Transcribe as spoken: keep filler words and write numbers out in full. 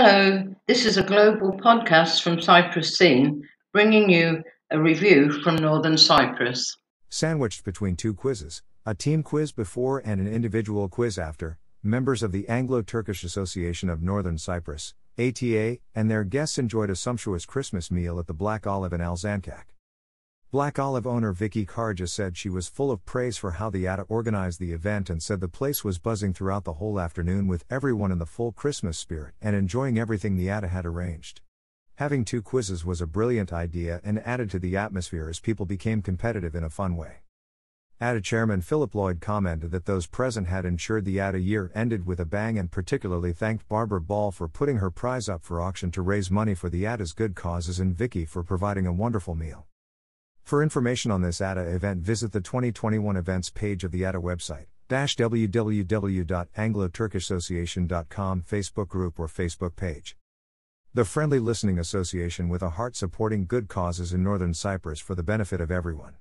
Hello, this is a global podcast from Cyprus Scene, bringing you a review from Northern Cyprus. Sandwiched between two quizzes, a team quiz before and an individual quiz after, members of the Anglo-Turkish Association of Northern Cyprus, A T A, and their guests enjoyed a sumptuous Christmas meal at the Black Olive in Al Zankak. Black Olive owner Vicky Karja said she was full of praise for how the A T A organized the event and said the place was buzzing throughout the whole afternoon with everyone in the full Christmas spirit and enjoying everything the A T A had arranged. Having two quizzes was a brilliant idea and added to the atmosphere as people became competitive in a fun way. A T A chairman Philip Lloyd commented that those present had ensured the A T A year ended with a bang and particularly thanked Barbara Ball for putting her prize up for auction to raise money for the A T A's good causes and Vicky for providing a wonderful meal. For information on this A T A event, visit the twenty twenty-one events page of the A T A website, w w w dot anglo turkish association dot com Facebook group or Facebook page. The friendly listening association with a heart supporting good causes in Northern Cyprus for the benefit of everyone.